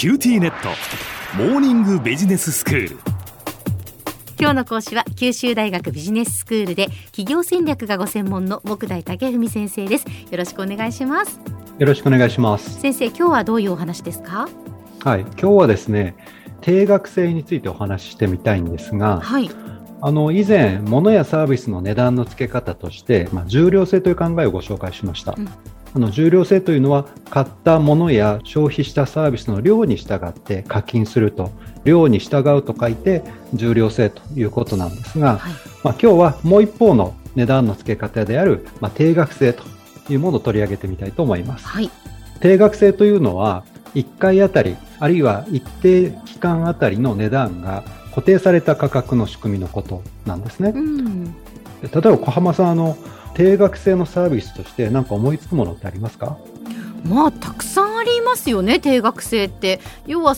キューティーネットモーニングビジネススクール。今日の講師は九州大学ビジネススクールで企業戦略がご専門の木大武文先生です。よろしくお願いします。よろしくお願いします。先生、今日はどういうお話ですか？はい、今日はですね、定額制についてお話ししてみたいんですが、はい、以前、物やサービスの値段の付け方として、重量制という考えをご紹介しました。重量制というのは、買ったものや消費したサービスの量に従って課金すると、量に従うと書いて重量制ということなんですが、はい、今日はもう一方の値段の付け方である、定額制というものを取り上げてみたいと思います。はい、定額制というのは、1回あたり、あるいは一定期間あたりの値段が固定された価格の仕組みのことなんですね。うん、例えば小浜さん、定額制のサービスとして何か思いつくものってありますか？たくさんありますよね。定額制って要は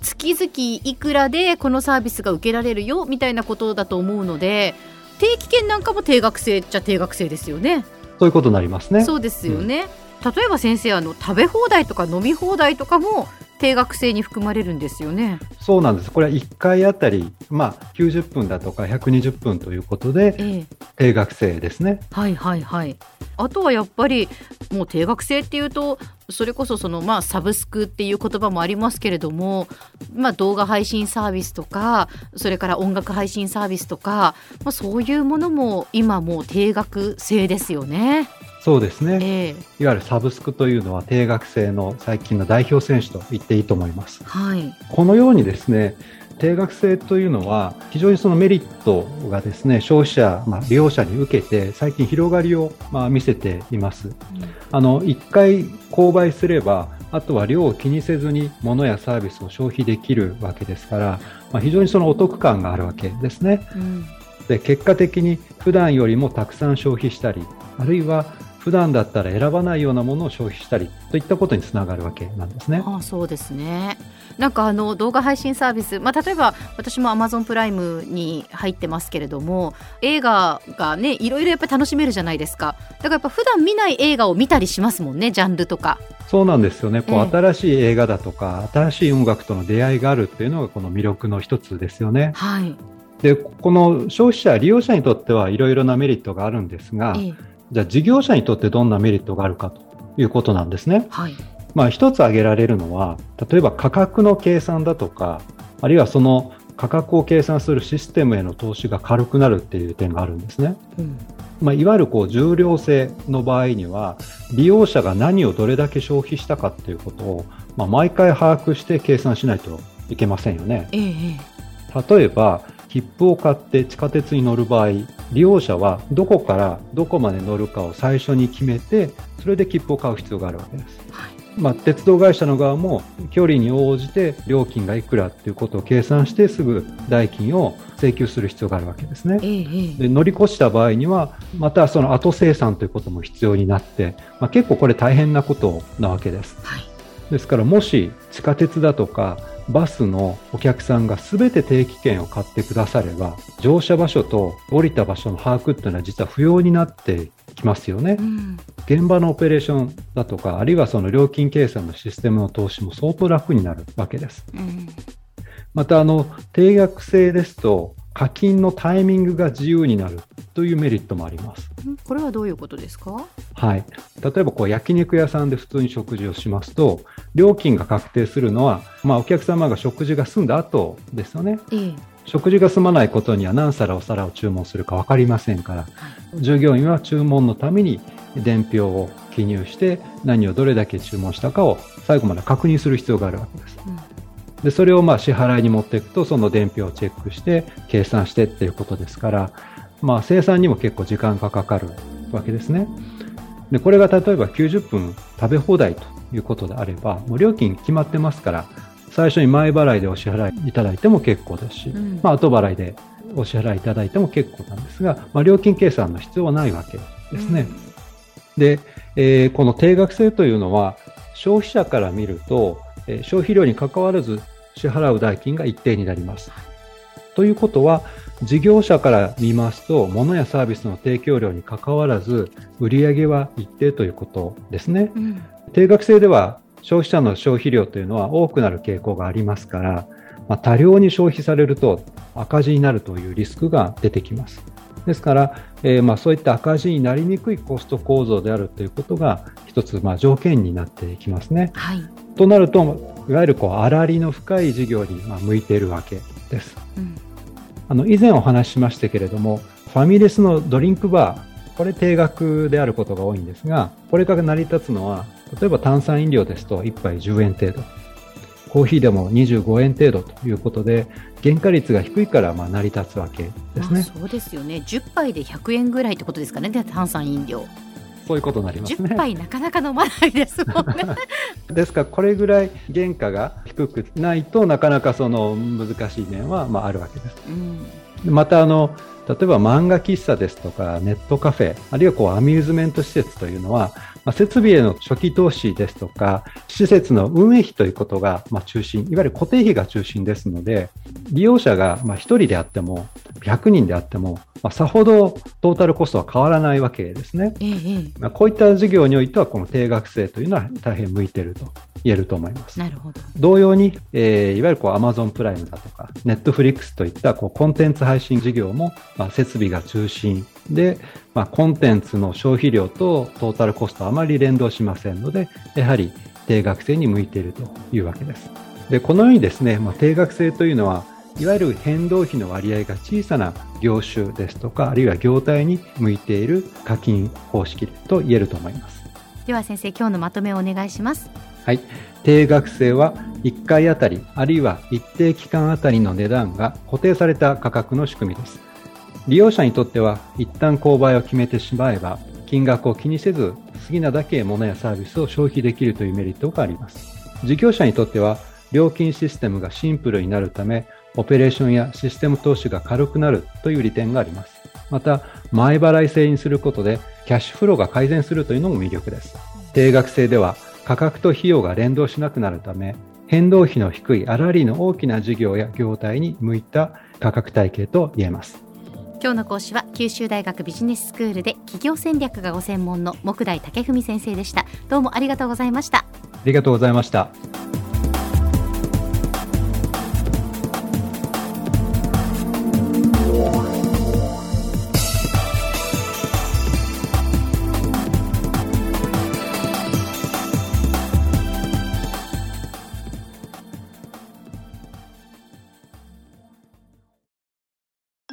月々いくらでこのサービスが受けられるよみたいなことだと思うので、定期券なんかも定額制っちゃ定額制ですよね。そういうことになりますね。そうですよね。例えば先生、食べ放題とか飲み放題とかも定額制に含まれるんですよね。そうなんです。これは1回あたり、90分だとか120分ということで、定額制ですね。はいはいはい。あとはやっぱりもう定額制っていうと、それこそサブスクっていう言葉もありますけれども、動画配信サービスとか、それから音楽配信サービスとか、そういうものも今もう定額制ですよね。そうですね。いわゆるサブスクというのは定額制の最近の代表選手と言っていいと思います。はい、このようにですね、定額制というのは非常にメリットがですね、消費者、利用者に受けて最近広がりを見せています。1回購買すれば、あとは量を気にせずに物やサービスを消費できるわけですから、非常にお得感があるわけですね。で、結果的に普段よりもたくさん消費したり、あるいは普段だったら選ばないようなものを消費したりといったことにつながるわけなんですね。ああ、そうですね。なんか動画配信サービス、例えば私も Amazon プライムに入ってますけれども、映画がね、いろいろやっぱり楽しめるじゃないですか。だからやっぱ普段見ない映画を見たりしますもんね、ジャンルとか。そうなんですよね。新しい映画だとか新しい音楽との出会いがあるというのがこの魅力の一つですよね。はい。で、この消費者、利用者にとってはいろいろなメリットがあるんですが、じゃあ事業者にとってどんなメリットがあるかということなんですね。はい。一つ挙げられるのは、例えば価格の計算だとか、あるいはその価格を計算するシステムへの投資が軽くなるっていう点があるんですね。いわゆる重量制の場合には、利用者が何をどれだけ消費したかっていうことを、毎回把握して計算しないといけませんよね。例えば切符を買って地下鉄に乗る場合、利用者はどこからどこまで乗るかを最初に決めて、それで切符を買う必要があるわけです。はい。鉄道会社の側も距離に応じて料金がいくらということを計算して、すぐ代金を請求する必要があるわけですね。で、乗り越した場合にはまた後精算ということも必要になって、結構これ大変なことなわけです。はい。ですから、もし地下鉄だとかバスのお客さんが全て定期券を買ってくだされば、乗車場所と降りた場所の把握というのは実は不要になってきますよね。現場のオペレーションだとか、あるいは料金計算のシステムの投資も相当楽になるわけです。また定額制ですと、課金のタイミングが自由になるというメリットもあります。これはどういうことですか？はい。例えば焼肉屋さんで普通に食事をしますと、料金が確定するのは、お客様が食事が済んだ後ですよね。食事が済まないことには何皿お皿を注文するか分かりませんから、従業員は注文のために伝票を記入して、何をどれだけ注文したかを最後まで確認する必要があるわけです。で、それを支払いに持っていくと、その伝票をチェックして計算してっていうことですから、精算にも結構時間がかかるわけですね。で、これが例えば90分食べ放題ということであれば、もう料金決まってますから、最初に前払いでお支払いいただいても結構ですし、後払いでお支払いいただいても結構なんですが、料金計算の必要はないわけですね。で、この定額制というのは、消費者から見ると消費量に関わらず支払う代金が一定になります。ということは、事業者から見ますと、物やサービスの提供量に関わらず売上は一定ということですね。定額制では消費者の消費量というのは多くなる傾向がありますから、多量に消費されると赤字になるというリスクが出てきます。ですから、そういった赤字になりにくいコスト構造であるということが一つ、条件になっていきますね。はい、となると、いわゆる粗利の深い事業に向いているわけです。うん、以前お話ししましたけれども、ファミレスのドリンクバー、これ定額であることが多いんですが、これが成り立つのは、例えば炭酸飲料ですと1杯10円程度、コーヒーでも25円程度ということで、原価率が低いから成り立つわけですね。そうですよね。10杯で100円ぐらいってことですかね。で、炭酸飲料、そういうことになりますね。10杯なかなか飲まないですもんねですから、これぐらい原価が低くないとなかなかその難しい面はあるわけです、うん、また例えば漫画喫茶ですとかネットカフェ、あるいはアミューズメント施設というのは、設備への初期投資ですとか施設の運営費ということが中心、いわゆる固定費が中心ですので、利用者が1人であっても100人であってもさほどトータルコストは変わらないわけですね。こういった事業においてはこの定額制というのは大変向いていると言えると思います。なるほど。同様に、いわゆるAmazon プライムだとか Netflix といったコンテンツ配信事業も設備が中心で、コンテンツの消費量とトータルコストはあまり連動しませんので、やはり定額制に向いているというわけです。で、このようにですね、定額制というのはいわゆる変動費の割合が小さな業種ですとか、あるいは業態に向いている課金方式と言えると思います。では先生、今日のまとめをお願いします。はい、定額制は1回あたり、あるいは一定期間あたりの値段が固定された価格の仕組みです。利用者にとっては、一旦購買を決めてしまえば金額を気にせず好きなだけ物やサービスを消費できるというメリットがあります。事業者にとっては料金システムがシンプルになるため、オペレーションやシステム投資が軽くなるという利点があります。また、前払い制にすることでキャッシュフローが改善するというのも魅力です。定額制では価格と費用が連動しなくなるため、変動費の低い粗利の大きな事業や業態に向いた価格体系と言えます。今日の講師は九州大学ビジネススクールで企業戦略がご専門の杢代武文先生でした。どうもありがとうございました。ありがとうございました。